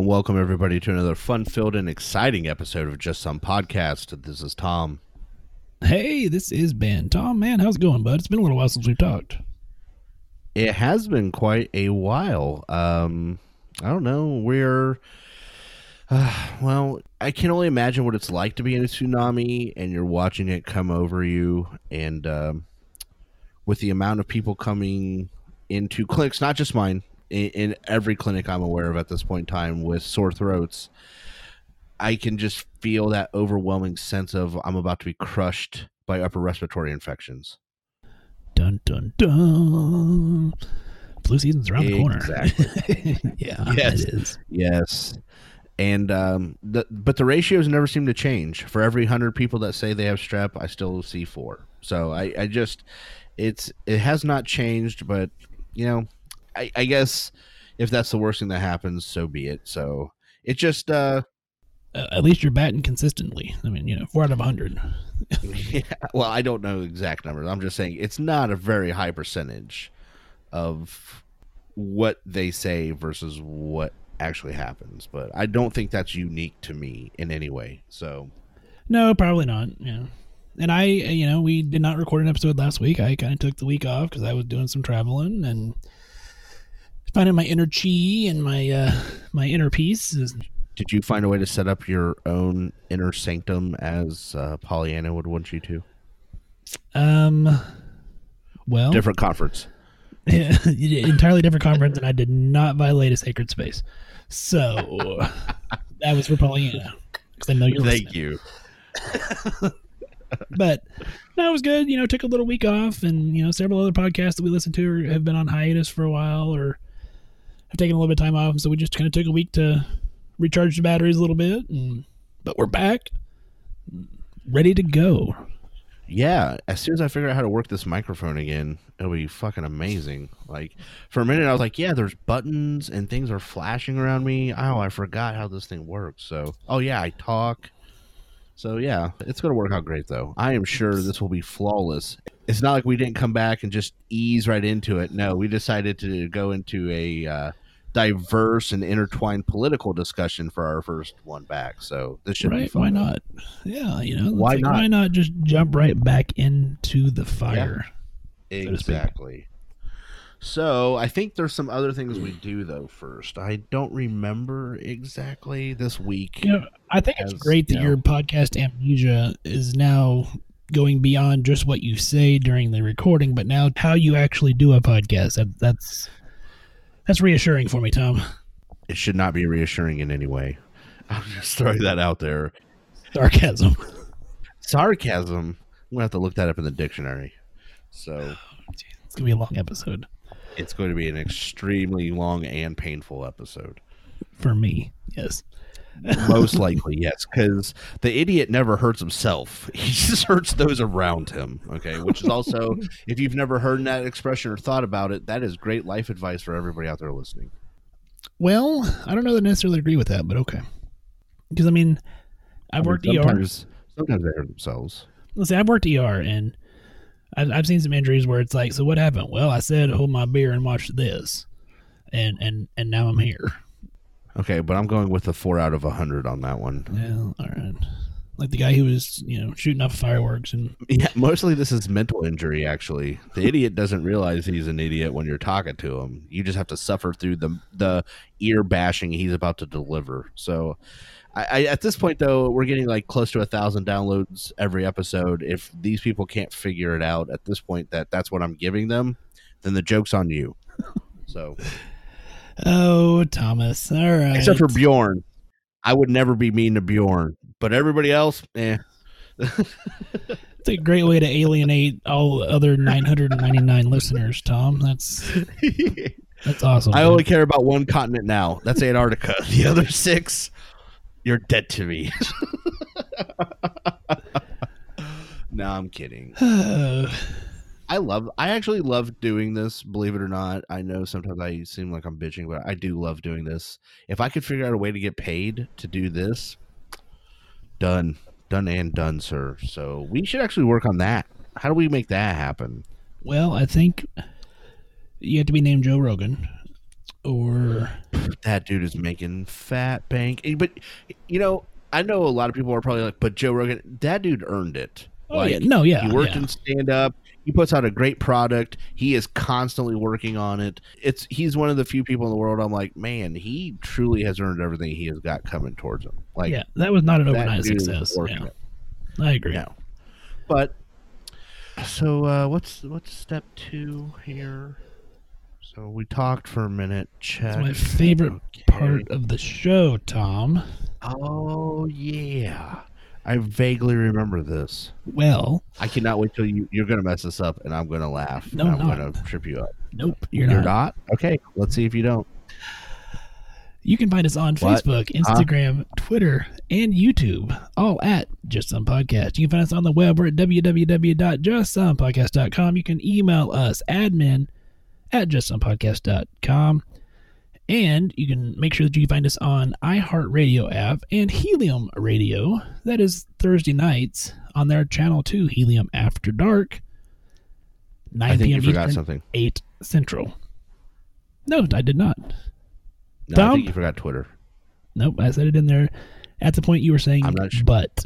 Welcome, everybody, to another fun-filled and exciting episode of Just Some Podcast. This is Tom. Hey, this is Ben. Tom, man, how's it going, bud? It's been a little while since we've talked. It has been quite a while. I don't know. We're... well, I can only imagine what it's like to be in a tsunami, and you're watching it come over you, and with the amount of people coming into clinics, not just mine, in every clinic I'm aware of at this point in time with sore throats, I can just feel that overwhelming sense of I'm about to be crushed by upper respiratory infections. Dun, dun, dun. Flu season's around the corner. Exactly. Yeah, yes. It is. Yes. And, but the ratios never seem to change. For every 100 people that say they have strep, I still see 4. So I just, it has not changed, but you know, I guess if that's the worst thing that happens, so be it. So it just... at least you're batting consistently. I mean, 4 out of 100. Yeah, well, I don't know exact numbers. I'm just saying it's not a very high percentage of what they say versus what actually happens. But I don't think that's unique to me in any way. So no, probably not. Yeah. And I, we did not record an episode last week. I kind of took the week off because I was doing some traveling and... finding my inner chi and my my inner peace. Did you find a way to set up your own inner sanctum as Pollyanna would want you to? Well, different conference. Yeah, entirely different conference, and I did not violate a sacred space. So that was for Pollyanna because I know you're listening. Thank you. But no, it was good. Took a little week off, and several other podcasts that we listen to have been on hiatus for a while, or I've taken a little bit of time off, and so we just kind of took a week to recharge the batteries a little bit, but we're back, ready to go. Yeah, as soon as I figure out how to work this microphone again, it'll be fucking amazing. Like, for a minute, I was like, yeah, there's buttons, and things are flashing around me. Oh, I forgot how this thing works. So, oh yeah, I talk. So yeah, it's going to work out great, though. I am sure this will be flawless. It's not like we didn't come back and just ease right into it. No, we decided to go into a diverse and intertwined political discussion for our first one back. So this should be fun. Why not? Yeah, why not just jump right back into the fire? Yeah, exactly. So I think there's some other things we do, though, first. I don't remember exactly this week. I think it's great that your podcast Amnesia is now going beyond just what you say during the recording, but now how you actually do a podcast. That's reassuring for me, Tom. It should not be reassuring in any way. I'm just throwing that out there. Sarcasm. Sarcasm? I'm going to have to look that up in the dictionary. So... it's going to be a long episode. It's going to be an extremely long and painful episode. For me, yes. Most likely, yes, because the idiot never hurts himself. He just hurts those around him, okay? Which is also, if you've never heard that expression or thought about it, that is great life advice for everybody out there listening. Well, I don't know that I necessarily agree with that, but okay. Because, I've worked ER. Sometimes they hurt themselves. Let's say I've worked ER, and... I've seen some injuries where it's like, so what happened? Well, I said, hold my beer and watch this. And now I'm here. Okay, but I'm going with the 4 out of 100 on that one. Yeah, all right. like the guy who was, you know, shooting off fireworks. And yeah, mostly this is mental injury, actually. The idiot doesn't realize he's an idiot when you're talking to him. You just have to suffer through the ear bashing he's about to deliver. So I at this point, though, we're getting like close to 1,000 downloads every episode. If these people can't figure it out at this point that that's what I'm giving them, then the joke's on you. So, oh, Thomas. All right. Except for Bjorn. I would never be mean to Bjorn, but everybody else, eh. It's a great way to alienate all other 999 listeners, Tom. That's awesome. I only care about one continent now. That's Antarctica. The other six, you're dead to me. No, I'm kidding. I actually love doing this, believe it or not. I know sometimes I seem like I'm bitching, but I do love doing this. If I could figure out a way to get paid to do this, done and done, sir. So we should actually work on that. How do we make that happen? Well, I think you have to be named Joe Rogan, or that dude is making fat bank. But, you know, I know a lot of people are probably like, but Joe Rogan, that dude earned it. He worked in stand-up. He puts out a great product. He is constantly working on it. He's one of the few people in the world I'm like, man, he truly has earned everything he has got coming towards him. Like, yeah, that was not an overnight success. Yeah. I agree. No. But so what's step 2 here? So we talked for a minute. Check. That's my favorite part of the show, Tom. Oh, yeah. I vaguely remember this. Well, I cannot wait till you're going to mess this up, and I'm going to laugh. No, I'm going to trip you up. Nope, you're not. Okay, let's see if you don't. You can find us on Facebook, Instagram, Twitter, and YouTube, all at Just Some Podcast. You can find us on the web. We're at www.justsomepodcast.com. You can email us, admin@justsomepodcast.com. And you can make sure that you find us on iHeartRadio app and Helium Radio. That is Thursday nights on their channel 2, Helium After Dark, 9 I think p.m. you forgot Eastern, something. 8 Central. No, I did not. No, Tom? I think you forgot Twitter. Nope, I said it in there. At the point you were saying, I'm not sure. But.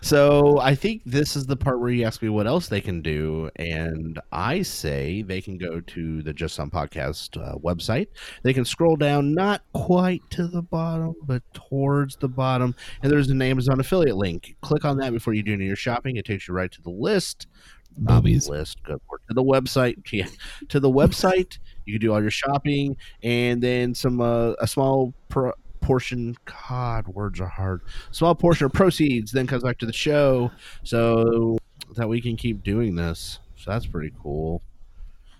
So I think this is the part where you ask me what else they can do, and I say they can go to the Just Some Podcast website. They can scroll down, not quite to the bottom, but towards the bottom, and there's an Amazon affiliate link. Click on that before you do any of your shopping. It takes you right to the list. Bobby's list. Good work. To the website. Yeah. To the website, you can do all your shopping, and then some a small small portion of proceeds then comes back to the show so that we can keep doing this. So that's pretty cool.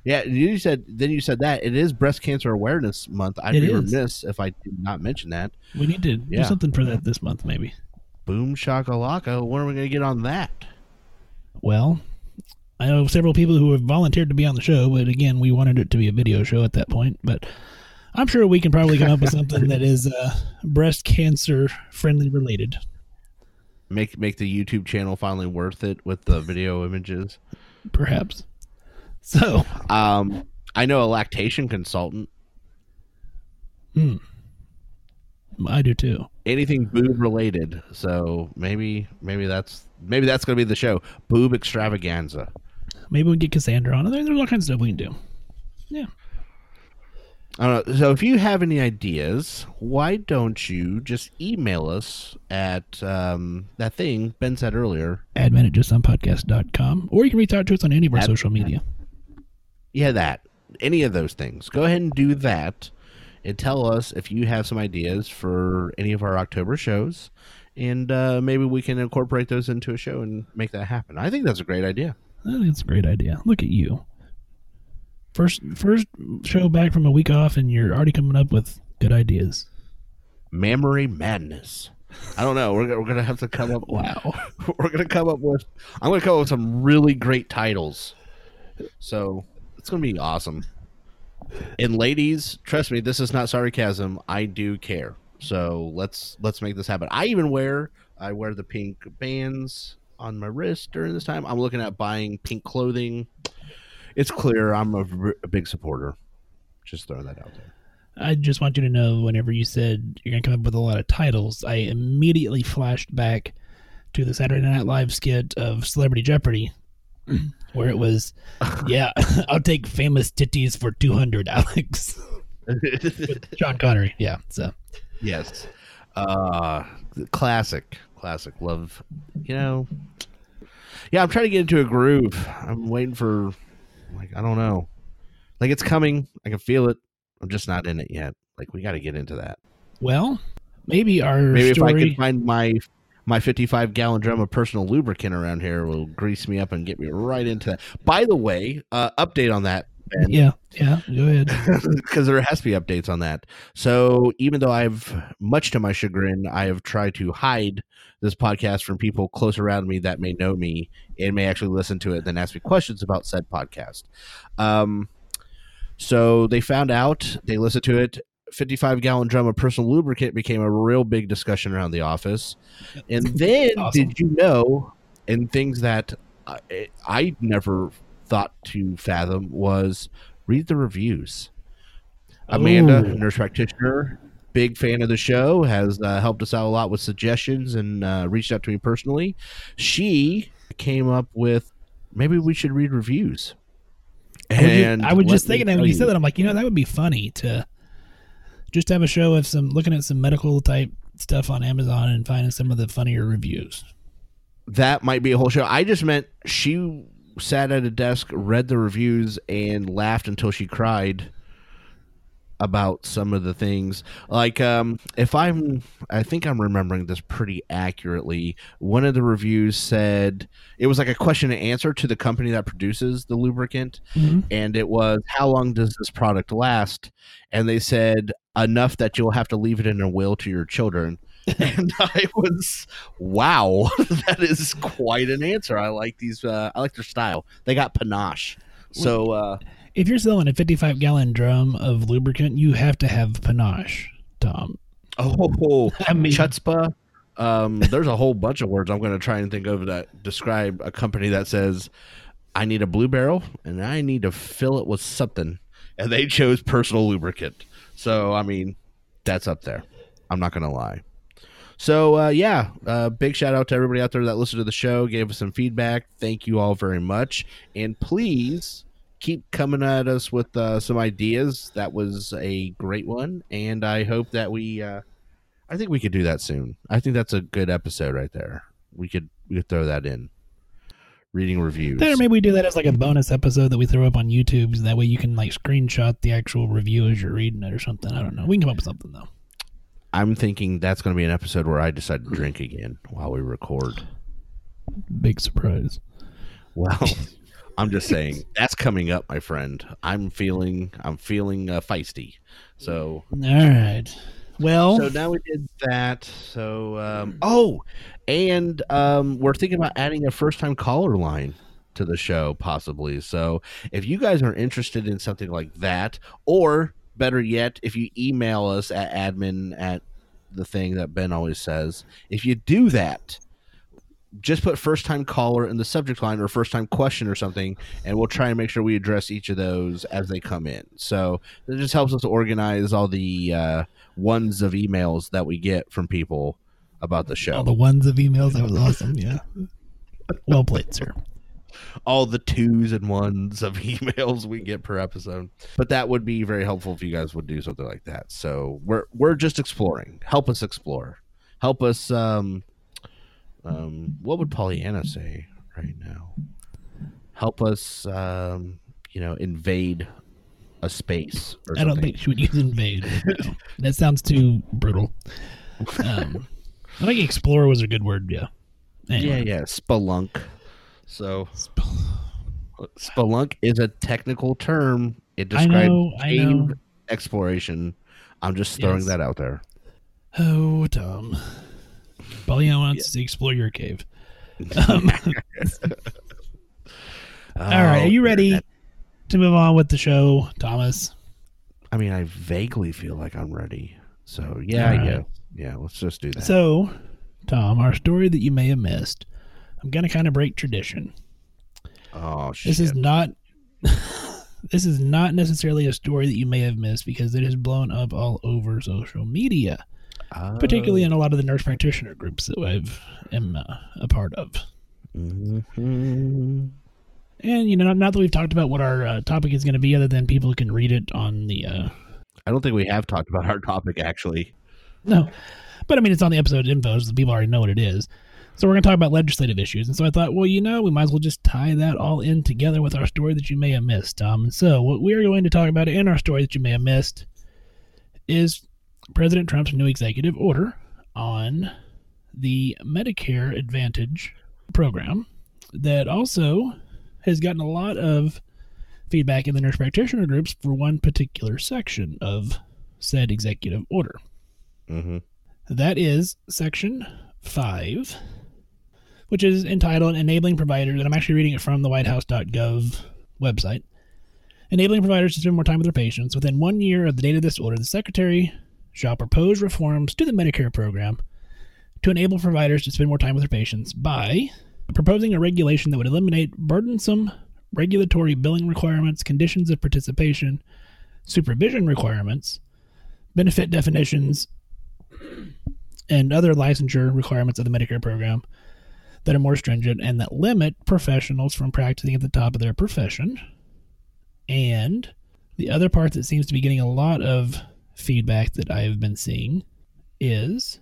Yeah, you said that it is Breast Cancer Awareness Month. I'd be remiss if I did not mention that. We need to do something for that this month, maybe. Boom shakalaka. When are we going to get on that? Well, I know several people who have volunteered to be on the show, but again, we wanted it to be a video show at that point, but I'm sure we can probably come up with something that is breast cancer friendly related. Make the YouTube channel finally worth it with the video images, perhaps. So, I know a lactation consultant. I do too. Anything boob related, so maybe that's going to be the show. Boob extravaganza. Maybe we can get Cassandra on. There's all kinds of stuff we can do. Yeah. I don't know. So if you have any ideas, why don't you just email us at that thing Ben said earlier, admin@justsomepodcast.com, or you can reach out to us on any of our social media. Yeah, that. Any of those things. Go ahead and do that and tell us if you have some ideas for any of our October shows, and maybe we can incorporate those into a show and make that happen. I think that's a great idea. I think it's a great idea. Look at you. First show back from a week off, and you're already coming up with good ideas. Mammary madness. I don't know. We're gonna have to come up. Wow. We're gonna come up with. I'm gonna come up with some really great titles. So it's gonna be awesome. And ladies, trust me, this is not sarcasm. I do care. So let's make this happen. I wear the pink bands on my wrist during this time. I'm looking at buying pink clothing. It's clear I'm a big supporter. Just throwing that out there. I just want you to know, whenever you said you're going to come up with a lot of titles, I immediately flashed back to the Saturday Night Live skit of Celebrity Jeopardy, where it was, yeah, I'll take famous titties for 200, Alex. With Sean Connery. Yeah. So. Yes. Classic love, you know. Yeah. I'm trying to get into a groove. I'm waiting for, like, I don't know, like, it's coming. I can feel it. I'm just not in it yet. Like, we got to get into that. Well, maybe story... if I could find my 55-gallon drum of personal lubricant around here, will grease me up and get me right into that. By the way, update on that, Ben. Yeah, go ahead. Because there has to be updates on that. So even though I've, much to my chagrin, I have tried to hide this podcast from people close around me that may know me and may actually listen to it and then ask me questions about said podcast. So they found out, they listened to it, 55-gallon drum of personal lubricant became a real big discussion around the office. And then, awesome. Did you know, and things that I never thought to fathom was, read the reviews. Amanda, ooh, nurse practitioner, big fan of the show, has helped us out a lot with suggestions and reached out to me personally. She came up with, maybe we should read reviews. And I was just thinking that when you said that, I'm like, you know, that would be funny to just have a show of looking at some medical type stuff on Amazon and finding some of the funnier reviews. That might be a whole show. I just meant she sat at a desk, read the reviews, and laughed until she cried about some of the things. Like, I think I'm remembering this pretty accurately. One of the reviews said, it was like a question and answer to the company that produces the lubricant. Mm-hmm. And it was, how long does this product last? And they said, enough that you'll have to leave it in a will to your children. And I was, wow, that is quite an answer. I like these, I like their style. They got panache. So, if you're selling a 55-gallon drum of lubricant, you have to have panache, Tom. Oh, I mean, chutzpah. There's a whole bunch of words I'm going to try and think of that describe a company that says, I need a blue barrel, and I need to fill it with something. And they chose personal lubricant. So, I mean, that's up there. I'm not going to lie. So, big shout out to everybody out there that listened to the show, gave us some feedback. Thank you all very much. And please... keep coming at us with some ideas. That was a great one, and I hope that we I think we could do that soon. I think that's a good episode right there. We could throw that in, reading reviews. Or maybe we do that as like a bonus episode that we throw up on YouTube, so that way you can like screenshot the actual review as you're reading it or something. I don't know. We can come up with something, though. I'm thinking that's going to be an episode where I decide to drink again while we record. Big surprise. Wow. I'm just saying, that's coming up, my friend. I'm feeling feisty. So, all right. Well, so now we did that. So, we're thinking about adding a first-time caller line to the show, possibly. So, if you guys are interested in something like that, or better yet, if you email us at admin at the thing that Ben always says, if you do that, just put first time caller in the subject line, or first time question or something, and we'll try and make sure we address each of those as they come in. So it just helps us to organize all the ones of emails that we get from people about the show. All the ones of emails. That was awesome. Yeah. Well played, sir. All the twos and ones of emails we get per episode. But that would be very helpful if you guys would do something like that. So we're just exploring. Help us explore. Help us, what would Pollyanna say right now? Help us, invade a space. Or I don't think she would use invade. No. That sounds too brutal. I think explorer was a good word. Yeah. Anyway. Yeah. Spelunk. So spelunk is a technical term. It describes cave exploration. I'm just throwing that out there. Oh, Tom. Pollyanna wants to explore your cave. All right, are you ready to move on with the show, Thomas? I mean, I vaguely feel like I'm ready. So, yeah, let's just do that. So, Tom, our story that you may have missed, I'm going to kind of break tradition. Oh, shit. This is not This is not necessarily a story that you may have missed because it has blown up all over social media, particularly in a lot of the nurse practitioner groups that I am a part of. Mm-hmm. And, you know, not that we've talked about what our topic is going to be, other than people can read it on the... I don't think we have talked about our topic, actually. No. But, I mean, it's on the episode info, so people already know what it is. So we're going to talk about legislative issues. And so I thought, well, you know, we might as well just tie that all in together with our story that you may have missed. And so what we're going to talk about in our story that you may have missed is President Trump's new executive order on the Medicare Advantage program that also has gotten a lot of feedback in the nurse practitioner groups for one particular section of said executive order. Mm-hmm. That is Section 5, which is entitled Enabling Providers, and I'm actually reading it from the WhiteHouse.gov website. Enabling providers to spend more time with their patients. Within 1 year of the date of this order, the Secretary shall propose reforms to the Medicare program to enable providers to spend more time with their patients by proposing a regulation that would eliminate burdensome regulatory billing requirements, conditions of participation, supervision requirements, benefit definitions, and other licensure requirements of the Medicare program that are more stringent and that limit professionals from practicing at the top of their profession. And the other part that seems to be getting a lot of feedback that I've been seeing is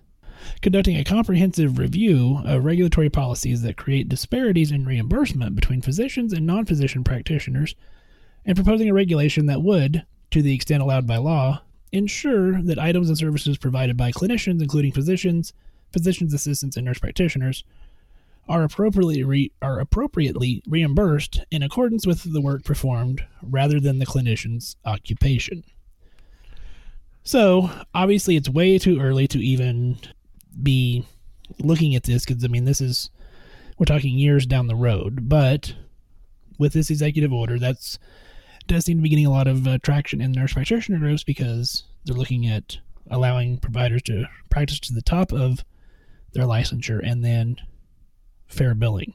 conducting a comprehensive review of regulatory policies that create disparities in reimbursement between physicians and non-physician practitioners, and proposing a regulation that would, to the extent allowed by law, ensure that items and services provided by clinicians, including physicians, physicians assistants, and nurse practitioners, are appropriately reimbursed in accordance with the work performed rather than the clinician's occupation. So, obviously, it's way too early to even be looking at this because, I mean, we're talking years down the road, but with this executive order, does seem to be getting a lot of traction in nurse practitioner groups because they're looking at allowing providers to practice to the top of their licensure and then fair billing.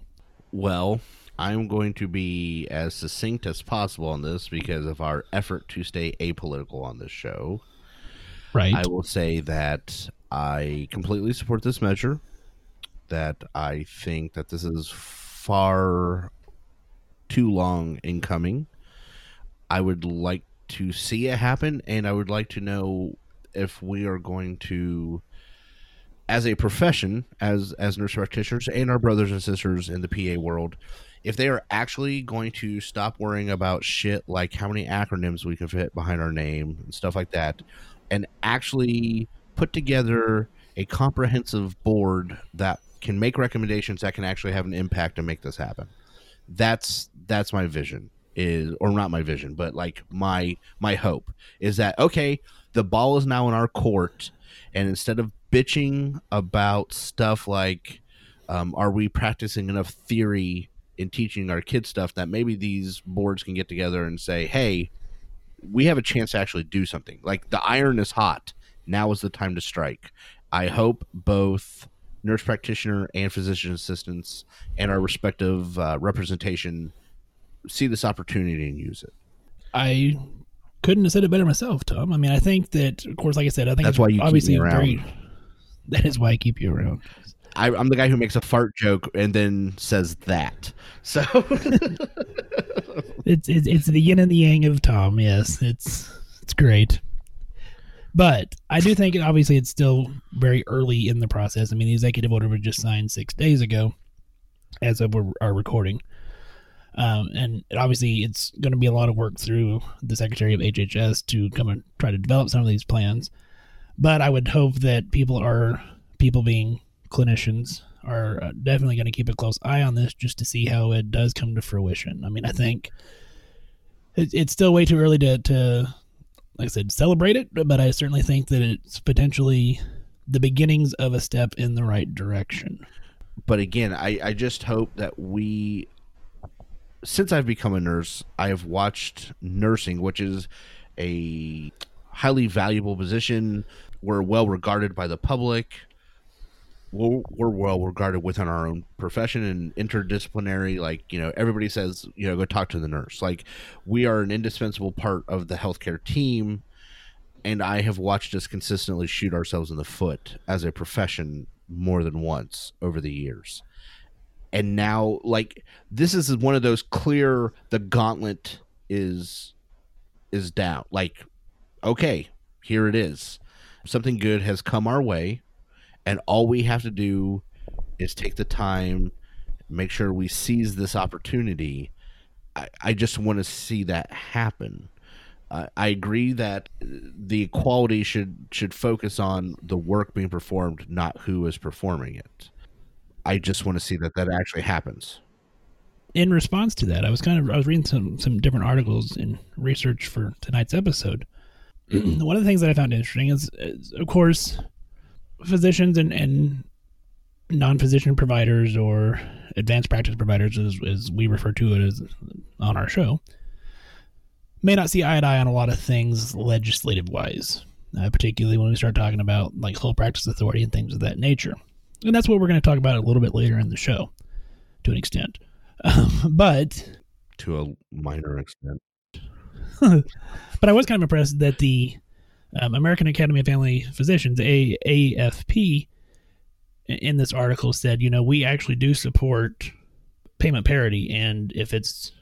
Well, I'm going to be as succinct as possible on this because of our effort to stay apolitical on this show. Right. I will say that I completely support this measure, that I think that this is far too long in coming. I would like to see it happen, and I would like to know if we are going to, as a profession, as nurse practitioners and our brothers and sisters in the PA world, if they are actually going to stop worrying about shit like how many acronyms we can fit behind our name and stuff like that, and actually put together a comprehensive board that can make recommendations that can actually have an impact and make this happen. That's my vision. Is, or not my vision, but like my hope is that, okay, the ball is now in our court, and instead of bitching about stuff like are we practicing enough theory in teaching our kids stuff, that maybe these boards can get together and say, hey, we have a chance to actually do something. Like, the iron is hot. Now is the time to strike. I hope both nurse practitioner and physician assistants and our respective representation see this opportunity and use it. I couldn't have said it better myself, Tom. I mean, I think that, of course, like I said, I think that's why you obviously keep me around. That is why I keep you around. I'm the guy who makes a fart joke and then says that. So it's the yin and the yang of Tom. Yes, it's great. But I do think, obviously, it's still very early in the process. I mean, the executive order was just signed 6 days ago, as of our recording. And obviously it's going to be a lot of work through the Secretary of HHS to come and try to develop some of these plans. But I would hope that people being clinicians are definitely going to keep a close eye on this just to see how it does come to fruition. I mean, I think it's still way too early to, like I said, celebrate it, but I certainly think that it's potentially the beginnings of a step in the right direction. But again, I just hope that since I've become a nurse, I have watched nursing, which is a highly valuable position. We're well regarded by the public. we're well regarded within our own profession and interdisciplinary. Like, you know, everybody says, you know, go talk to the nurse. Like, we are an indispensable part of the healthcare team. And I have watched us consistently shoot ourselves in the foot as a profession more than once over the years. And now, like, this is one of those clear, the gauntlet is down. Like, okay, here it is. Something good has come our way, and all we have to do is take the time, make sure we seize this opportunity. I just want to see that happen. I agree that the equality should focus on the work being performed, not who is performing it. I just want to see that actually happens. In response to that, I was reading some different articles and research for tonight's episode. One of the things that I found interesting is of course, physicians and non-physician providers or advanced practice providers, as we refer to it as on our show, may not see eye to eye on a lot of things legislative-wise, particularly when we start talking about like whole practice authority and things of that nature. And that's what we're going to talk about a little bit later in the show, to an extent. But to a minor extent. But I was kind of impressed that the American Academy of Family Physicians, AAFP, in this article said, you know, we actually do support payment parity. And if it's,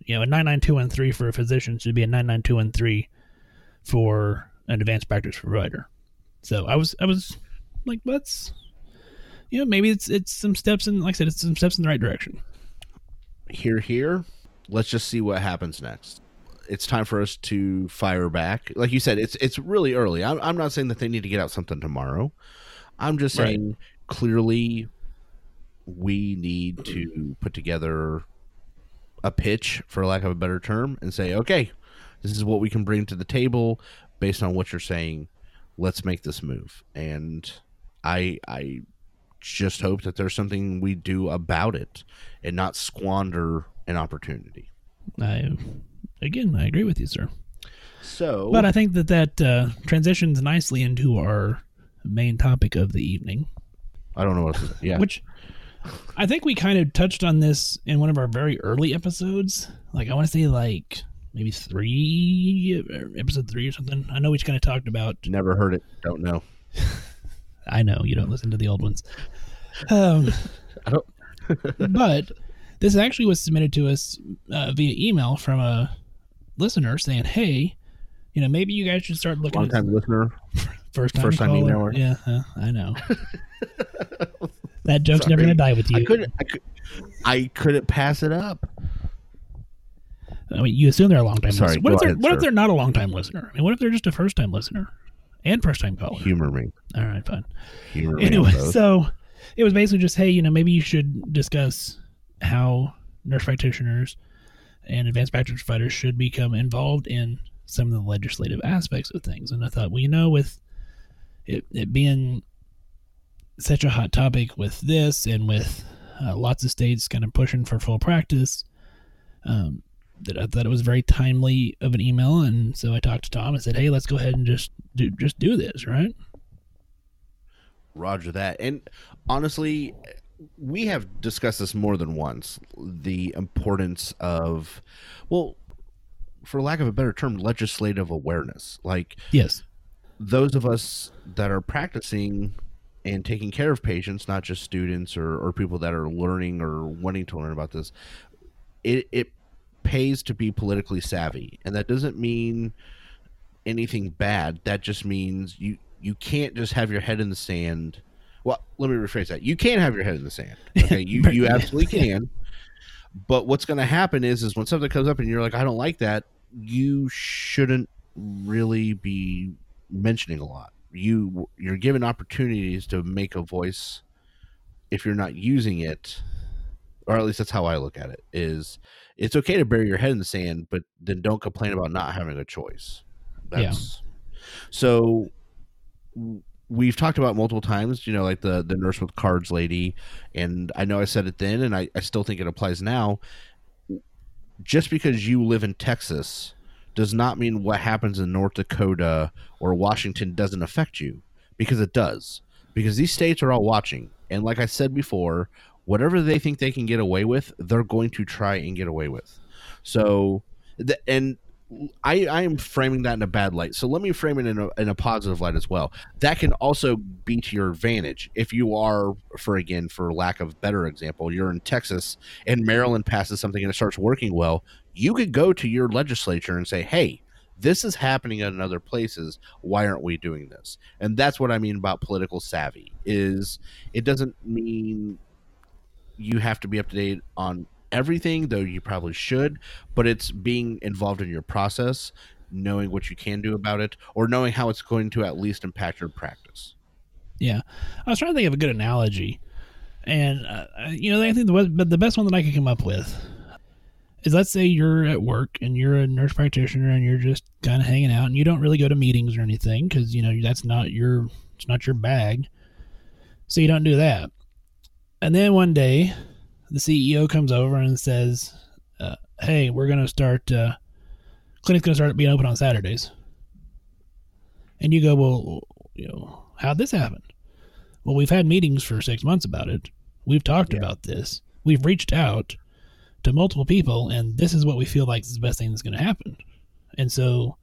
you know, a 99213 for a physician should be a 99213 for an advanced practice provider. So I was like, let's, you know, maybe it's some steps in, like I said, it's some steps in the right direction. Here. Let's just see what happens next. It's time for us to fire back. Like you said, it's really early. I'm not saying that they need to get out something tomorrow. I'm just saying clearly we need to put together a pitch, for lack of a better term, and say, okay, this is what we can bring to the table based on what you're saying. Let's make this move. And I just hope that there's something we do about it and not squander an opportunity. I agree with you, sir. So, but I think that transitions nicely into our main topic of the evening. I don't know what else. Yeah. Which I think we kind of touched on this in one of our very early episodes. Like, I want to say like maybe episode 3 or something. I know we just kind of talked about. Never heard it. Don't know. I know you don't listen to the old ones. I don't. But this actually was submitted to us via email from a listener saying, "Hey, you know, maybe you guys should start looking." Long-time listener, first time emailer. Yeah, I know. That joke's never going to die with you. I couldn't pass it up. I mean, you assume they're a long-time listener. What if they're not a long-time listener? I mean, what if they're just a first-time listener and first-time caller? Humor me. All right, fine. Humor me. Anyway, so it was basically just, hey, you know, maybe you should discuss how nurse practitioners and advanced practice providers should become involved in some of the legislative aspects of things. And I thought, well, you know, with it being such a hot topic with this and with lots of states kind of pushing for full practice, that I thought it was very timely of an email. And so I talked to Tom and said, hey, let's go ahead and just do this, right? Roger that. And honestly, we have discussed this more than once, the importance of, well, for lack of a better term, legislative awareness. Like, yes, those of us that are practicing and taking care of patients, not just students or people that are learning or wanting to learn about this, it pays to be politically savvy. And that doesn't mean anything bad. That just means you can't just have your head in the sand. Well, let me rephrase that. You can have your head in the sand. Okay, you absolutely can. But what's going to happen is when something comes up and you're like, I don't like that, you shouldn't really be mentioning a lot. You're given opportunities to make a voice if you're not using it, or at least that's how I look at it, is it's okay to bury your head in the sand, but then don't complain about not having a choice. So we've talked about multiple times, you know, like the nurse with cards lady, and I know I said it then, and I still think it applies now. Just because you live in Texas does not mean what happens in North Dakota or Washington doesn't affect you, because it does. Because these states are all watching. And like I said before, whatever they think they can get away with, they're going to try and get away with. So, and I am framing that in a bad light. So let me frame it in a positive light as well. That can also be to your advantage. If you are, for lack of better example, you're in Texas and Maryland passes something and it starts working well, you could go to your legislature and say, hey, this is happening in other places. Why aren't we doing this? And that's what I mean about political savvy, is it doesn't mean you have to be up to date on everything, though you probably should, but it's being involved in your process, knowing what you can do about it, or knowing how it's going to at least impact your practice. Yeah. I was trying to think of a good analogy. And, I think the best one that I could come up with is, let's say you're at work and you're a nurse practitioner and you're just kind of hanging out and you don't really go to meetings or anything because, that's not your bag. So you don't do that. And then one day the CEO comes over and says, hey, we're going to start, clinic's going to start being open on Saturdays. And you go, well, how'd this happen? Well, we've had meetings for 6 months about it. We've talked about this. We've reached out to multiple people, and this is what we feel like is the best thing that's going to happen. And so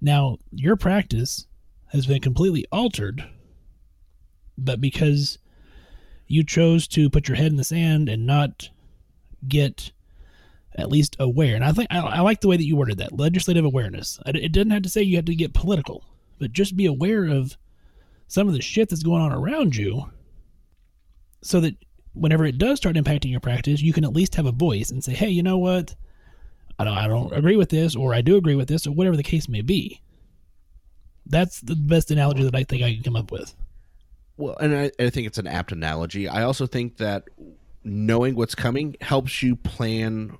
now your practice has been completely altered, but because you chose to put your head in the sand and not get at least aware. And I think I like the way that you worded that, legislative awareness. It doesn't have to say you have to get political, but just be aware of some of the shit that's going on around you so that whenever it does start impacting your practice, you can at least have a voice and say, hey, you know what? I don't agree with this, or I do agree with this, or whatever the case may be. That's the best analogy that I think I can come up with. Well, and I think it's an apt analogy. I also think that knowing what's coming helps you plan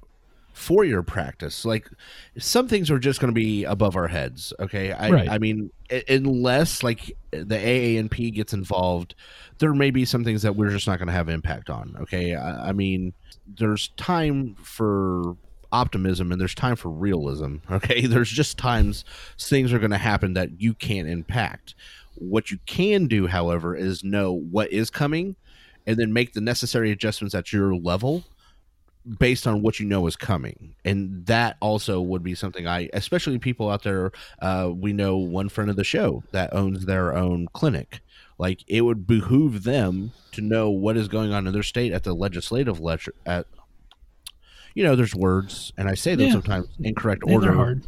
for your practice. Like, some things are just going to be above our heads. Okay. Right. I mean, unless like the AANP gets involved, there may be some things that we're just not going to have impact on. Okay. I mean, there's time for optimism and there's time for realism. Okay. There's just times things are going to happen that you can't impact. What you can do, however, is know what is coming and then make the necessary adjustments at your level based on what you know is coming. And that also would be something especially people out there, we know one friend of the show that owns their own clinic. Like, it would behoove them to know what is going on in their state at the legislative lecture at, there's words, and I say them sometimes in correct order and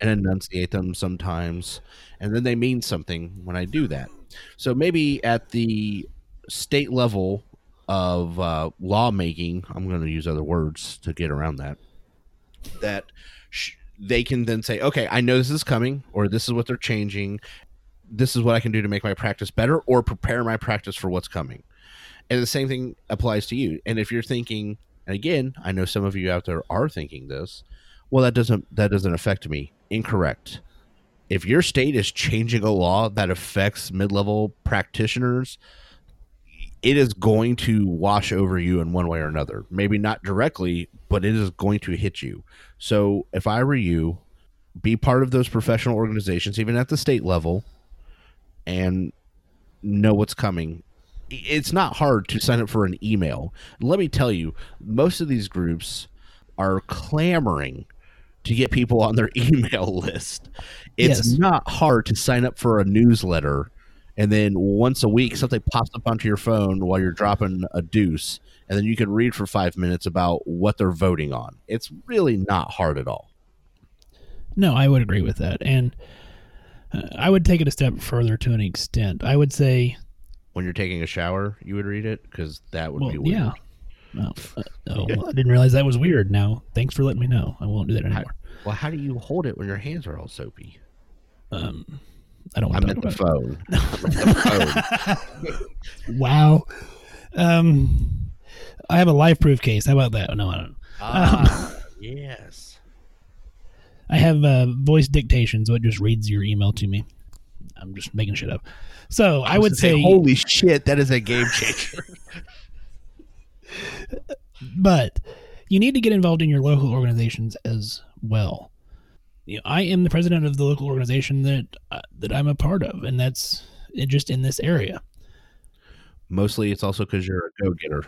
enunciate them sometimes, and then they mean something when I do that. So maybe at the state level of lawmaking, I'm going to use other words to get around that they can then say, okay, I know this is coming, or this is what they're changing. This is what I can do to make my practice better or prepare my practice for what's coming. And the same thing applies to you. And if you're thinking, and again, I know some of you out there are thinking this, well, that doesn't affect me. Incorrect. If your state is changing a law that affects mid-level practitioners, it is going to wash over you in one way or another. Maybe not directly, but it is going to hit you. So if I were you, be part of those professional organizations, even at the state level, and know what's coming. It's not hard to sign up for an email. Let me tell you, most of these groups are clamoring to get people on their email list. It's not hard to sign up for a newsletter. And then once a week, something pops up onto your phone while you're dropping a deuce, and then you can read for 5 minutes about what they're voting on. It's really not hard at all. No, I would agree with that. And I would take it a step further to an extent. I would say, when you're taking a shower, you would read it, because that would be weird. Yeah. I didn't realize that was weird. Now, thanks for letting me know. I won't do that anymore. How do you hold it when your hands are all soapy? I meant the phone. Wow. I have a life proof case. How about that? No, I don't. Yes. I have voice dictation, so it just reads your email to me. I'm just making shit up. So I would say, holy shit, that is a game changer. But you need to get involved in your local organizations as well. I am the president of the local organization that I'm a part of, and that's just in this area. Mostly it's also because you're a go-getter,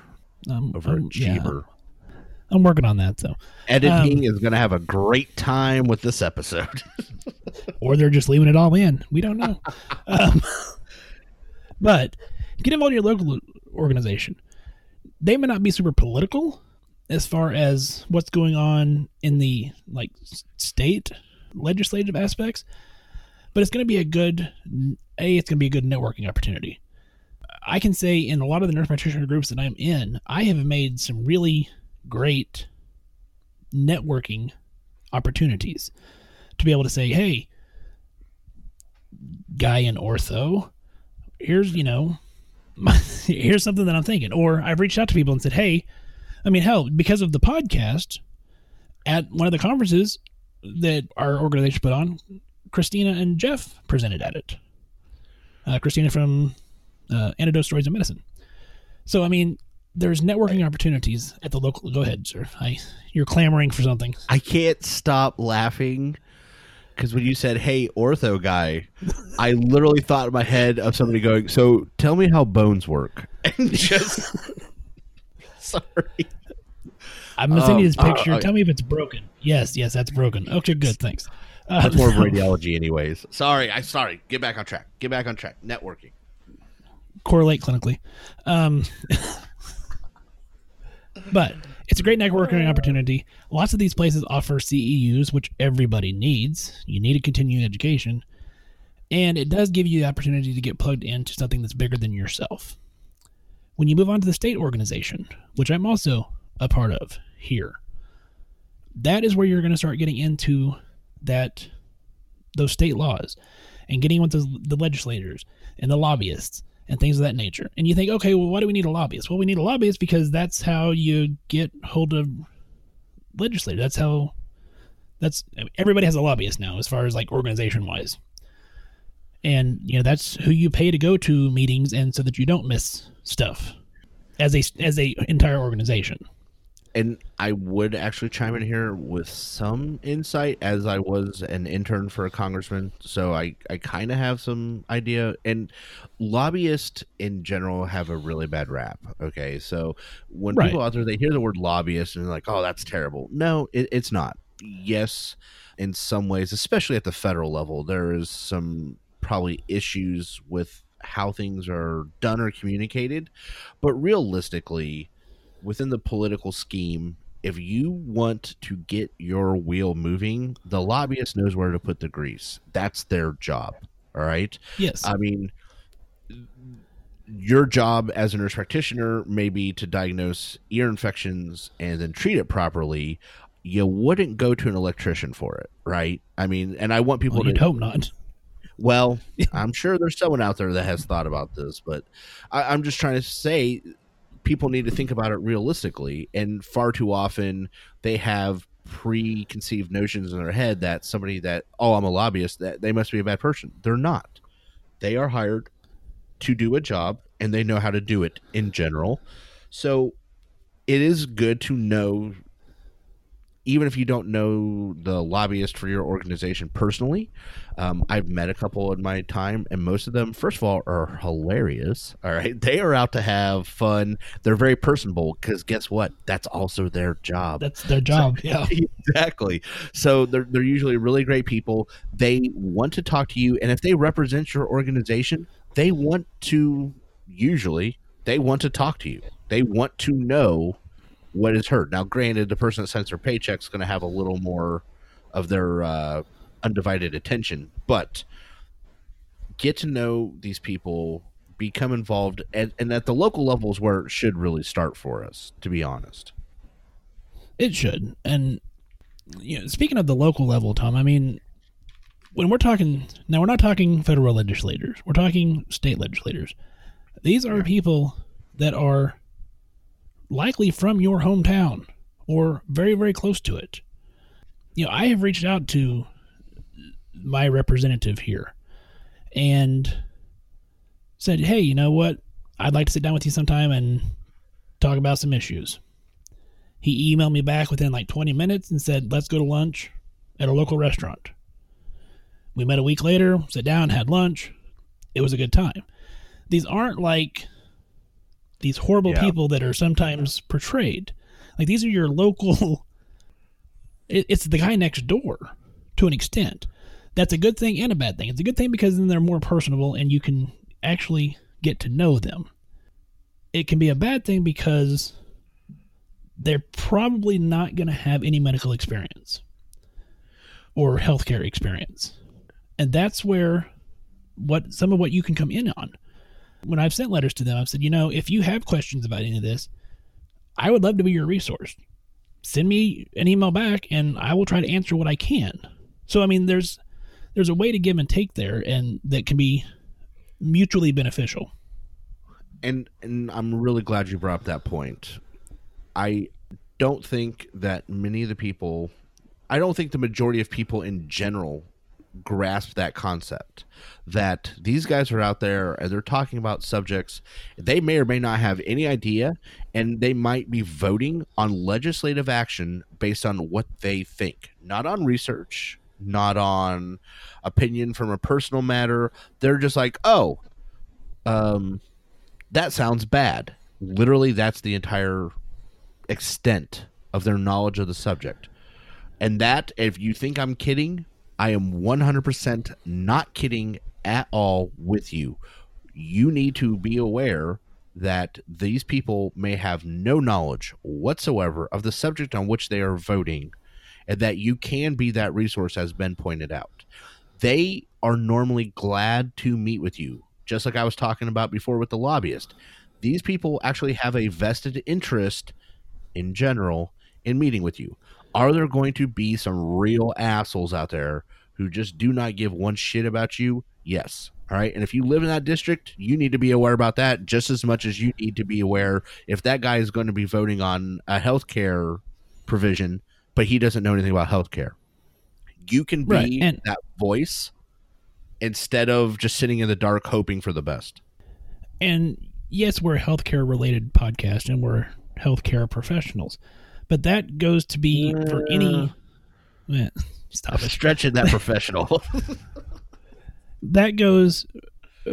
overachiever. Yeah. I'm working on that. So editing is going to have a great time with this episode. Or they're just leaving it all in. We don't know. But get involved in your local organization. They may not be super political as far as what's going on in the like state legislative aspects, but it's going to be a good, it's going to be a good networking opportunity. I can say in a lot of the nurse practitioner groups that I'm in, I have made some really great networking opportunities to be able to say, hey, guy in ortho, here's, you know, here's something that I'm thinking. Or I've reached out to people and said, hey, I mean, hell, because of the podcast at one of the conferences that our organization put on, Christina and Jeff presented at it. Christina from Anecdote Stories of Medicine. So, I mean, there's networking opportunities at the local. Go ahead, sir. You're clamoring for something. I can't stop laughing because when you said, hey, ortho guy, I literally thought in my head of somebody going, so tell me how bones work. And just... Sorry. I'm going to send you this picture. Tell me if it's broken. Yes, that's broken. Okay, good. Thanks. That's more of radiology anyways. Sorry. Get back on track. Networking. Correlate clinically. But it's a great networking opportunity. Lots of these places offer CEUs, which everybody needs. You need a continuing education. And it does give you the opportunity to get plugged into something that's bigger than yourself. When you move on to the state organization, which I'm also a part of here, that is where you're going to start getting into that, those state laws and getting with the legislators and the lobbyists and things of that nature. And you think, okay, well, why do we need a lobbyist? Well, we need a lobbyist because that's how you get hold of legislators. Everybody has a lobbyist now as far as like organization wise. And, you know, that's who you pay to go to meetings and so that you don't miss stuff as a entire organization. And I would actually chime in here with some insight as I was an intern for a congressman. So I kind of have some idea. And lobbyists in general have a really bad rap. Okay. So when people out there, they hear the word lobbyist and they're like, oh, that's terrible. No, it's not. Yes. In some ways, especially at the federal level, there is some probably issues with how things are done or communicated. But realistically, within the political scheme, if you want to get your wheel moving, the lobbyist knows where to put the grease. That's their job. All right. Yes. I mean, your job as a nurse practitioner may be to diagnose ear infections and then treat it properly. You wouldn't go to an electrician for it. Right. I mean, and I want people to hope not. Well, I'm sure there's someone out there that has thought about this, but I'm just trying to say people need to think about it realistically. And far too often they have preconceived notions in their head that somebody that, oh, I'm a lobbyist, that they must be a bad person. They're not. They are hired to do a job and they know how to do it in general. So it is good to know, even if you don't know the lobbyist for your organization personally. I've met a couple in my time, and most of them, first of all, are hilarious. All right. They are out to have fun. They're very personable because guess what? That's also their job. That's their job. So, yeah, exactly. So they're usually really great people. They want to talk to you. And if they represent your organization, they want to talk to you. They want to know what is heard. Now, granted, the person that sends their paycheck is going to have a little more of their undivided attention, but get to know these people, become involved, and at the local levels where it should really start for us, to be honest. It should. And you know, speaking of the local level, Tom, I mean, when we're talking, now we're not talking federal legislators, we're talking state legislators. These are people that are likely from your hometown or very, very close to it. You know, I have reached out to my representative here and said, hey, you know what? I'd like to sit down with you sometime and talk about some issues. He emailed me back within like 20 minutes and said, let's go to lunch at a local restaurant. We met a week later, sat down, had lunch. It was a good time. These aren't like these horrible people that are sometimes portrayed. Like, these are your local, it's the guy next door to an extent. That's a good thing and a bad thing. It's a good thing because then they're more personable and you can actually get to know them. It can be a bad thing because they're probably not going to have any medical experience or healthcare experience. And that's where some of what you can come in on. When I've sent letters to them, I've said, if you have questions about any of this, I would love to be your resource. Send me an email back and I will try to answer what I can. So, I mean, there's a way to give and take there, and that can be mutually beneficial. And I'm really glad you brought up that point. I don't think that many of the people, I don't think the majority of people in general grasp that concept, that these guys are out there and they're talking about subjects they may or may not have any idea, and they might be voting on legislative action based on what they think, not on research, not on opinion from a personal matter. They're just like, that sounds bad. Literally, that's the entire extent of their knowledge of the subject. And that, if you think I'm kidding, I am 100% not kidding at all with you. You need to be aware that these people may have no knowledge whatsoever of the subject on which they are voting, and that you can be that resource, as Ben pointed out. They are normally glad to meet with you, just like I was talking about before with the lobbyist. These people actually have a vested interest in general in meeting with you. Are there going to be some real assholes out there who just do not give one shit about you? Yes. All right. And if you live in that district, you need to be aware about that just as much as you need to be aware if that guy is going to be voting on a healthcare provision, but he doesn't know anything about healthcare. You can be that voice instead of just sitting in the dark hoping for the best. And yes, we're a healthcare related podcast and we're healthcare professionals. But that goes to be for any... Man, stop it. Stretching that professional. That goes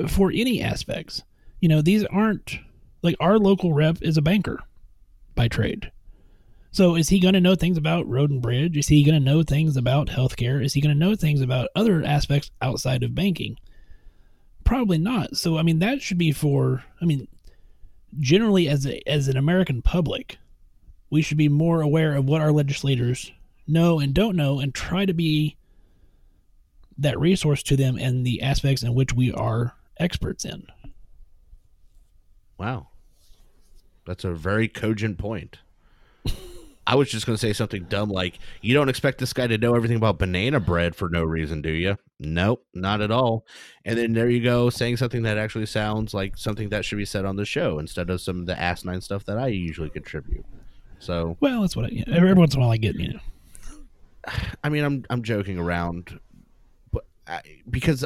for any aspects. These aren't... Like, our local rep is a banker by trade. So is he going to know things about road and bridge? Is he going to know things about healthcare? Is he going to know things about other aspects outside of banking? Probably not. So, I mean, that should be for... I mean, generally as an American public... We should be more aware of what our legislators know and don't know and try to be that resource to them and the aspects in which we are experts in. Wow. That's a very cogent point. I was just going to say something dumb like, you don't expect this guy to know everything about banana bread for no reason, do you? Nope, not at all. And then there you go, saying something that actually sounds like something that should be said on the show instead of some of the asinine stuff that I usually contribute. So, well, that's what every once in a while I get. I mean, I'm joking around, but because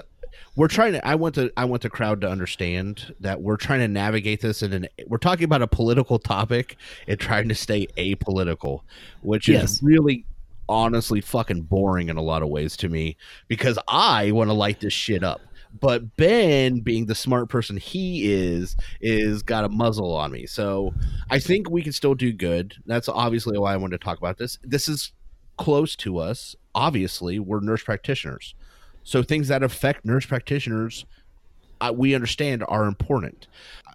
we're trying to, I want the crowd to understand that we're trying to navigate this, and we're talking about a political topic and trying to stay apolitical, which is really honestly fucking boring in a lot of ways to me because I want to light this shit up. But Ben, being the smart person he is got a muzzle on me. So I think we can still do good. That's obviously why I wanted to talk about this. This is close to us. Obviously, we're nurse practitioners. So things that affect nurse practitioners, we understand, are important.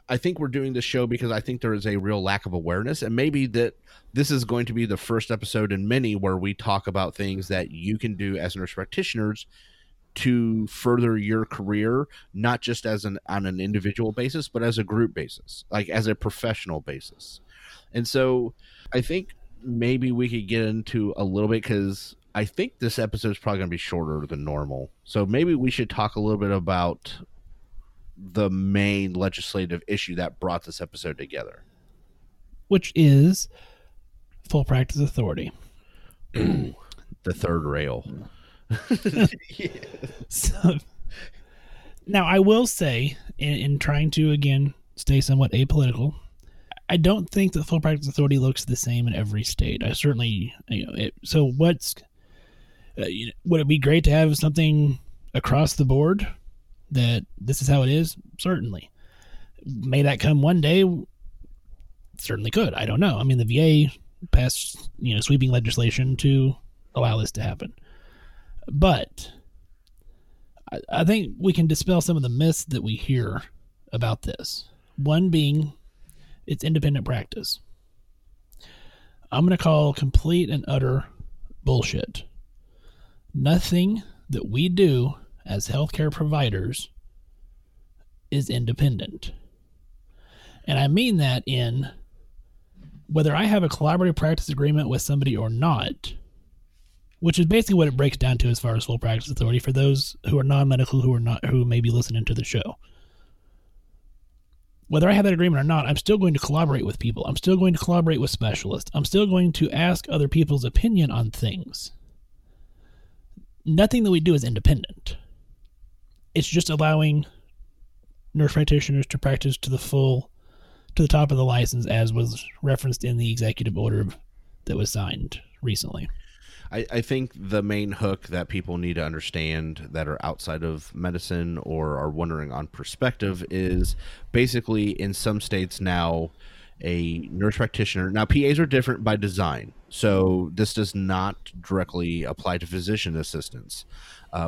I think we're doing this show because I think there is a real lack of awareness, and maybe that this is going to be the first episode in many where we talk about things that you can do as nurse practitioners to further your career, not just as on an individual basis, but as a group basis, like as a professional basis. And so I think maybe we could get into a little bit, because I think this episode is probably going to be shorter than normal. So maybe we should talk a little bit about the main legislative issue that brought this episode together, which is full practice authority. Ooh, the third rail. Yeah. So, now I will say, in trying to again stay somewhat apolitical, I don't think that full practice authority looks the same in every state. I certainly, so what's would it be great to have something across the board that this is how it is? Certainly. May that come one day certainly could. I don't know. I mean, the VA passed, sweeping legislation to allow this to happen. But I think we can dispel some of the myths that we hear about this. One being it's independent practice. I'm going to call complete and utter bullshit. Nothing that we do as healthcare providers is independent. And I mean that in whether I have a collaborative practice agreement with somebody or not, which is basically what it breaks down to as far as full practice authority for those who are non-medical, who may be listening to the show. Whether I have that agreement or not, I'm still going to collaborate with people. I'm still going to collaborate with specialists. I'm still going to ask other people's opinion on things. Nothing that we do is independent. It's just allowing nurse practitioners to practice to the top of the license, as was referenced in the executive order that was signed recently. I think the main hook that people need to understand that are outside of medicine or are wondering on perspective is basically in some states now a nurse practitioner. Now, PAs are different by design, so this does not directly apply to physician assistants.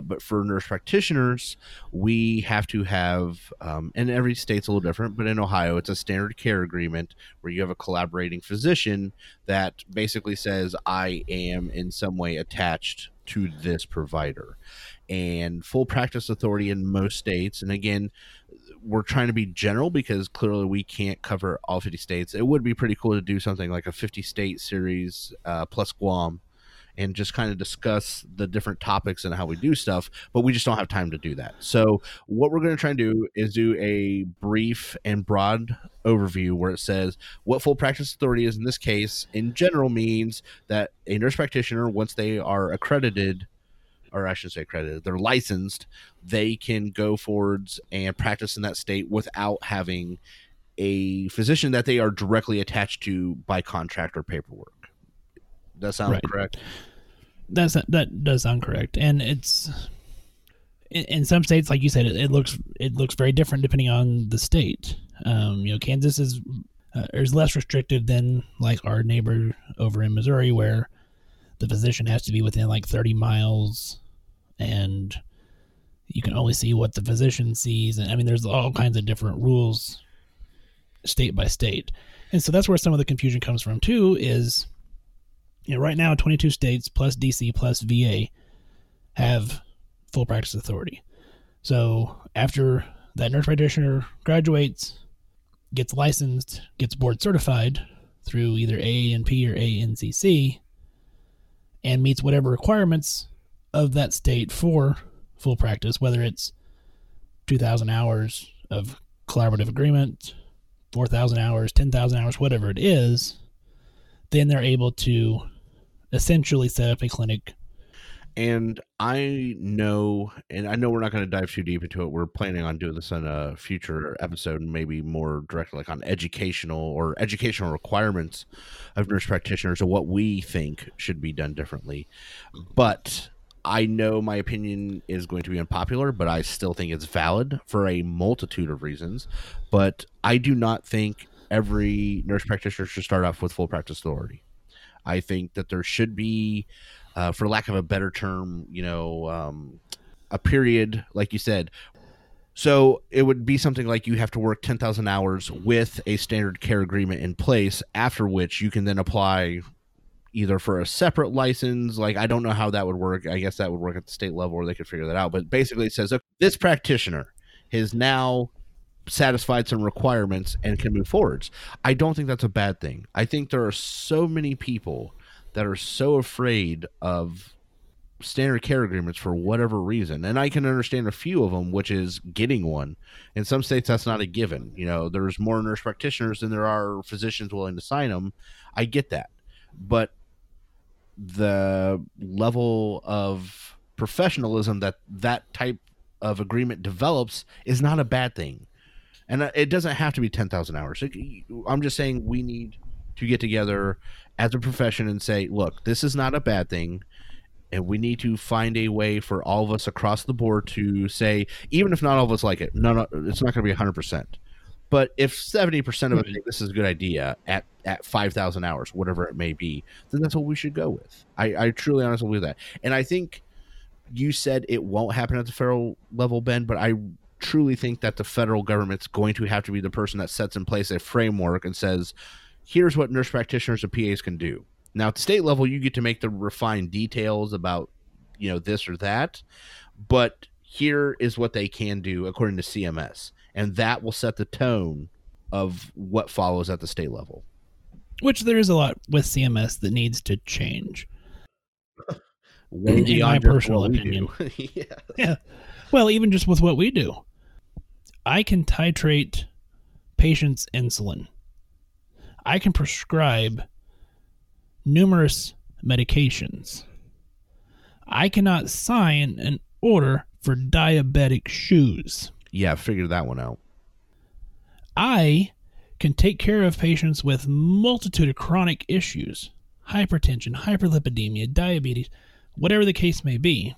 But for nurse practitioners, we have to have, and every state's a little different, but in Ohio, it's a standard care agreement where you have a collaborating physician that basically says, I am in some way attached to this provider. And full practice authority in most states, and again, we're trying to be general because clearly we can't cover all 50 states. It would be pretty cool to do something like a 50-state series plus Guam, and just kind of discuss the different topics and how we do stuff, but we just don't have time to do that. So what we're going to try and do is do a brief and broad overview where it says what full practice authority is in this case in general means that a nurse practitioner, once they are accredited, or I should say accredited, they're licensed, they can go forwards and practice in that state without having a physician that they are directly attached to by contract or paperwork. That sounds right. Correct. That does sound correct, and it's in some states, like you said, it looks very different depending on the state. Kansas is less restrictive than like our neighbor over in Missouri, where the physician has to be within like 30 miles, and you can only see what the physician sees. And I mean, there's all kinds of different rules, state by state, and so that's where some of the confusion comes from too. Is right now, 22 states plus DC plus VA have full practice authority. So after that nurse practitioner graduates, gets licensed, gets board certified through either AANP or ANCC, and meets whatever requirements of that state for full practice, whether it's 2,000 hours of collaborative agreement, 4,000 hours, 10,000 hours, whatever it is, then they're able to essentially set up a clinic. And I know we're not going to dive too deep into it. We're planning on doing this on a future episode, maybe more directly like on educational requirements of nurse practitioners and what we think should be done differently. But I know my opinion is going to be unpopular, but I still think it's valid for a multitude of reasons. But I do not think every nurse practitioner should start off with full practice authority. I think that there should be, for lack of a better term, a period, like you said. So it would be something like you have to work 10,000 hours with a standard care agreement in place, after which you can then apply either for a separate license. Like, I don't know how that would work. I guess that would work at the state level, or they could figure that out. But basically it says, okay, this practitioner is now satisfied some requirements and can move forwards. I don't think that's a bad thing. I think there are so many people that are so afraid of standard care agreements for whatever reason, and I can understand a few of them, which is getting one. In some states, that's not a given. There's more nurse practitioners than there are physicians willing to sign them. I get that. But the level of professionalism that type of agreement develops is not a bad thing. And it doesn't have to be 10,000 hours. I'm just saying we need to get together as a profession and say, look, this is not a bad thing. And we need to find a way for all of us across the board to say, even if not all of us like it, no, it's not going to be 100%. But if 70% of us think this is a good idea at 5,000 hours, whatever it may be, then that's what we should go with. I truly honestly believe that. And I think you said it won't happen at the federal level, Ben, but I truly think that the federal government's going to have to be the person that sets in place a framework and says, here's what nurse practitioners and PAs can do. Now, at the state level, you get to make the refined details about, you know, this or that, but here is what they can do according to CMS. And that will set the tone of what follows at the state level. Which there is a lot with CMS that needs to change. In my personal opinion. Yeah. Well, even just with what we do. I can titrate patients' insulin. I can prescribe numerous medications. I cannot sign an order for diabetic shoes. Yeah, figure that one out. I can take care of patients with multitude of chronic issues, hypertension, hyperlipidemia, diabetes, whatever the case may be.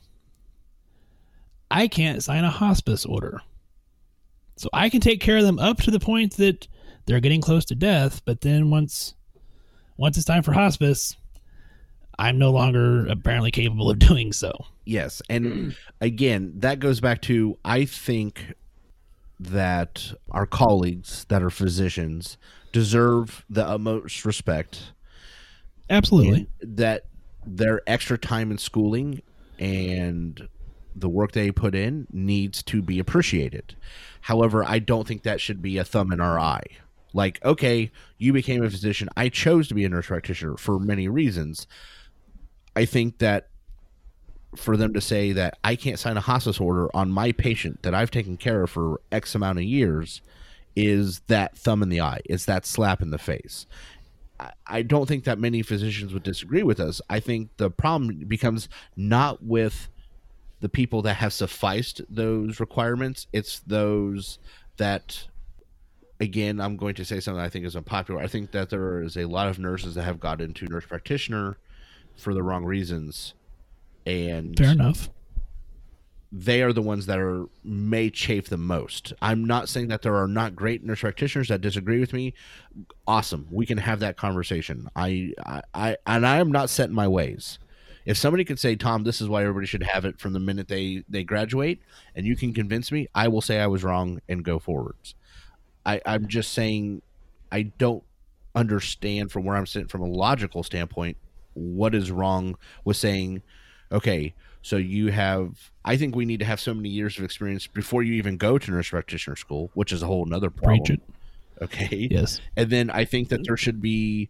I can't sign a hospice order. So I can take care of them up to the point that they're getting close to death, but then once it's time for hospice, I'm no longer apparently capable of doing so. Yes, and again, that goes back to, I think that our colleagues that are physicians deserve the utmost respect. Absolutely. That their extra time in schooling and the work they put in needs to be appreciated. However, I don't think that should be a thumb in our eye. Like, okay, you became a physician. I chose to be a nurse practitioner for many reasons. I think that for them to say that I can't sign a hospice order on my patient that I've taken care of for X amount of years is that thumb in the eye. It's that slap in the face. I don't think that many physicians would disagree with us. I think the problem becomes not with the people that have sufficed those requirements. It's those that... Again, I'm going to say something I think is unpopular. I think that there is a lot of nurses that have got into nurse practitioner for the wrong reasons. And fair enough. They are the ones that may chafe the most. I'm not saying that there are not great nurse practitioners that disagree with me. Awesome. We can have that conversation. I am not set in my ways. If somebody could say, Tom, this is why everybody should have it from the minute they graduate, and you can convince me, I will say I was wrong and go forwards. I'm just saying I don't understand from where I'm sitting from a logical standpoint what is wrong with saying, okay, so you have – I think we need to have so many years of experience before you even go to nurse practitioner school, which is a whole nother problem. Preach it. Okay? Yes. And then I think that there should be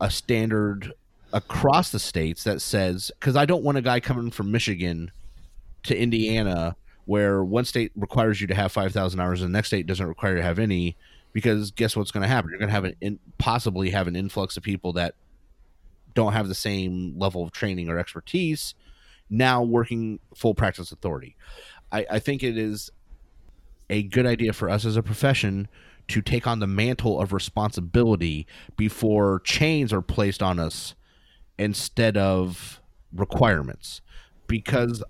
a standard across the states that says – because I don't want a guy coming from Michigan to Indiana – where one state requires you to have 5,000 hours and the next state doesn't require you to have any, because guess what's going to happen? You're going to have possibly have an influx of people that don't have the same level of training or expertise now working full practice authority. I think it is a good idea for us as a profession to take on the mantle of responsibility before chains are placed on us instead of requirements, because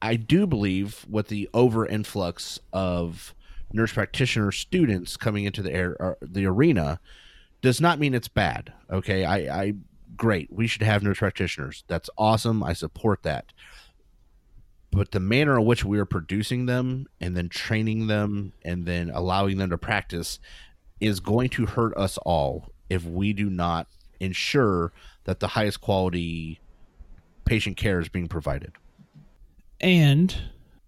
I do believe with the over influx of nurse practitioner students coming into the arena does not mean it's bad. Okay. Great. We should have nurse practitioners. That's awesome. I support that. But the manner in which we are producing them and then training them and then allowing them to practice is going to hurt us all if we do not ensure that the highest quality patient care is being provided. And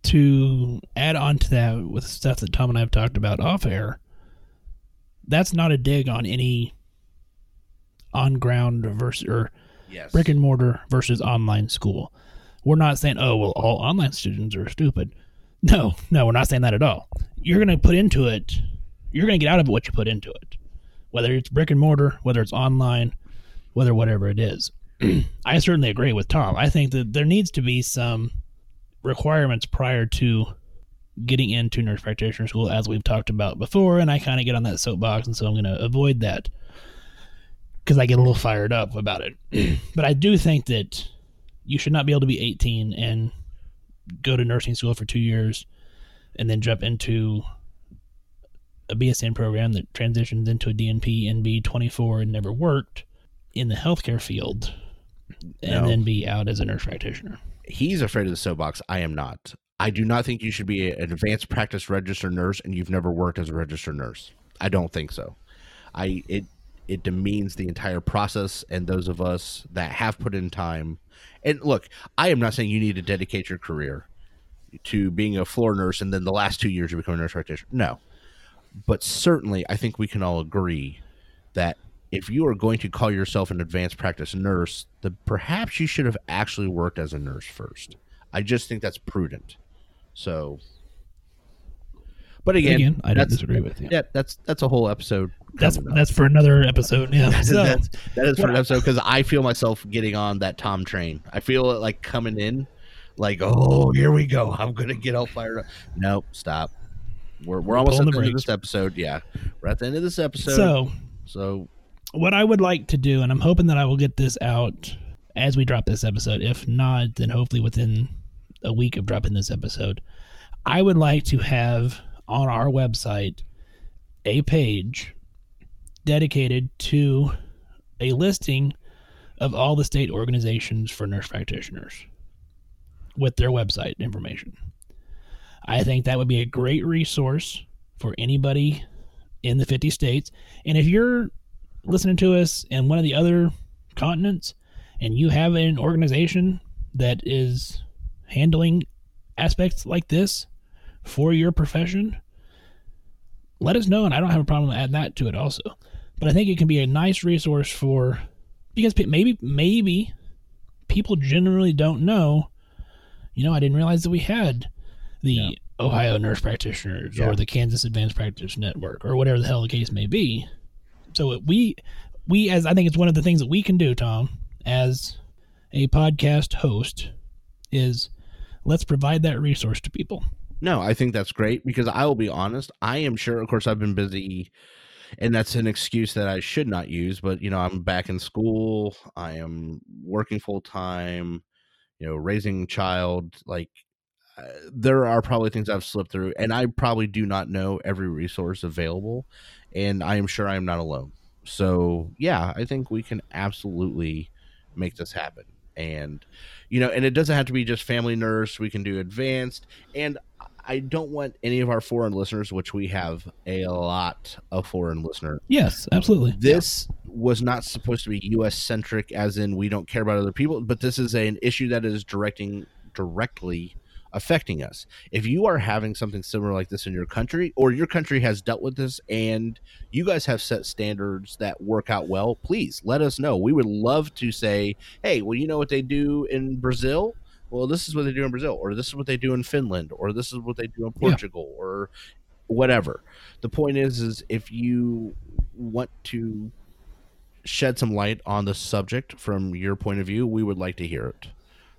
to add on to that with stuff that Tom and I have talked about off air, that's not a dig on any on-ground versus brick and mortar versus online school. We're not saying, oh, well, all online students are stupid. No, we're not saying that at all. You're going to put into it, you're going to get out of what you put into it, whether it's brick and mortar, whether it's online, whatever it is. I certainly agree with Tom. I think that there needs to be some requirements prior to getting into nurse practitioner school, as we've talked about before, and I kind of get on that soapbox, and so I'm going to avoid that because I get a little fired up about it. But I do think that you should not be able to be 18 and go to nursing school for 2 years and then jump into a BSN program that transitions into a DNP and be 24 and never worked in the healthcare field and then be out as a nurse practitioner. He's afraid of the soapbox. I am not. I do not think you should be an advanced practice registered nurse and you've never worked as a registered nurse. I don't think so. It demeans the entire process and those of us that have put in time. And look, I am not saying you need to dedicate your career to being a floor nurse and then the last 2 years you become a nurse practitioner. No. But certainly I think we can all agree that if you are going to call yourself an advanced practice nurse, then perhaps you should have actually worked as a nurse first. I just think that's prudent. So, but again I don't disagree with you. Yeah, that's a whole episode. That's for another episode. Yeah, so. that is for an episode because I feel myself getting on that Tom train. I feel it like coming in, like here we go. I'm gonna get all fired up. Nope, stop. We're almost at the end of this episode. Yeah, we're at the end of this episode. So what I would like to do, and I'm hoping that I will get this out as we drop this episode. If not, then hopefully within a week of dropping this episode, I would like to have on our website a page dedicated to a listing of all the state organizations for nurse practitioners with their website information. I think that would be a great resource for anybody in the 50 states. And if you're listening to us in one of the other continents and you have an organization that is handling aspects like this for your profession, let us know. And I don't have a problem adding that to it also, but I think it can be a nice resource for, because maybe people generally don't know, I didn't realize that we had the Ohio Nurse Practitioners or the Kansas Advanced Practice Network or whatever the hell the case may be. So we as I think it's one of the things that we can do, Tom, as a podcast host, is let's provide that resource to people. No, I think that's great because I will be honest. I am sure, of course, I've been busy, and that's an excuse that I should not use. But, I'm back in school. I am working full time, raising a child. Like there are probably things I've slipped through, and I probably do not know every resource available. And I am sure I am not alone. So, yeah, I think we can absolutely make this happen. And, and it doesn't have to be just family nurse. We can do advanced. And I don't want any of our foreign listeners, which we have a lot of foreign listeners. Yes, absolutely. This was not supposed to be U.S. centric, as in we don't care about other people. But this is an issue that is directly affecting us. If you are having something similar like this in your country, or your country has dealt with this and you guys have set standards that work out well, please let us know. We would love to say, hey, well, you know what they do in Brazil? Well, this is what they do in Brazil, or this is what they do in Finland, or this is what they do in Portugal or whatever. The point is if you want to shed some light on the subject from your point of view, we would like to hear it.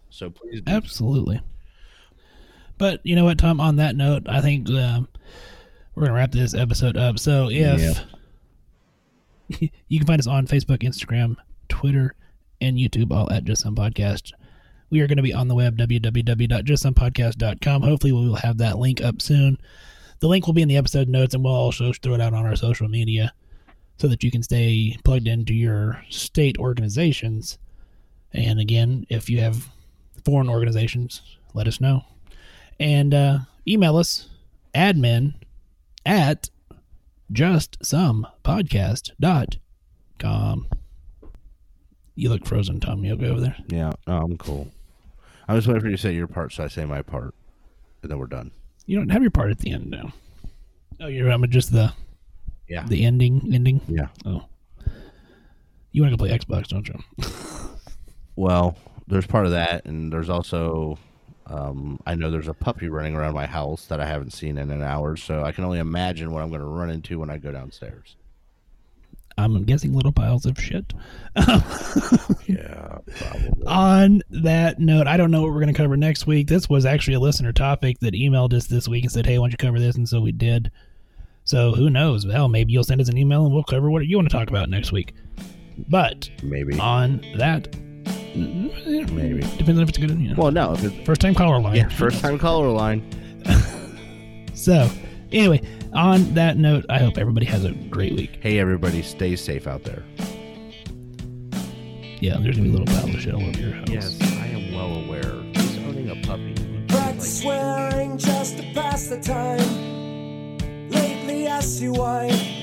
So please do. Absolutely. But you know what, Tom, on that note, I think we're going to wrap this episode up. So you can find us on Facebook, Instagram, Twitter, and YouTube, all at Just Some Podcast. We are going to be on the web, www.justsomepodcast.com. Hopefully we will have that link up soon. The link will be in the episode notes, and we'll also throw it out on our social media so that you can stay plugged into your state organizations. And again, if you have foreign organizations, let us know. And email us, admin@justsomepodcast.com. You look frozen, Tom. You okay over there? Yeah, I'm cool. I was waiting for you to say your part, so I say my part, and then we're done. You don't have your part at the end now. Oh, you're just the ending? Yeah. Oh. You want to go play Xbox, don't you? Well, there's part of that, and there's also... I know there's a puppy running around my house that I haven't seen in an hour, so I can only imagine what I'm going to run into when I go downstairs. I'm guessing little piles of shit. Yeah, probably. On that note, I don't know what we're going to cover next week. This was actually a listener topic that emailed us this week and said, hey, why don't you cover this? And so we did. So who knows? Well, maybe you'll send us an email and we'll cover what you want to talk about next week. But maybe on that maybe depends on if it's good. Well, no, first time caller line. So Anyway, on that note, I hope everybody has a great week. Hey, everybody, stay safe out there. Yeah, there's going to be a little battle show over your house. Yes, I am well aware. He's owning a puppy. Brett's swearing just to pass the time. Lately, I see why.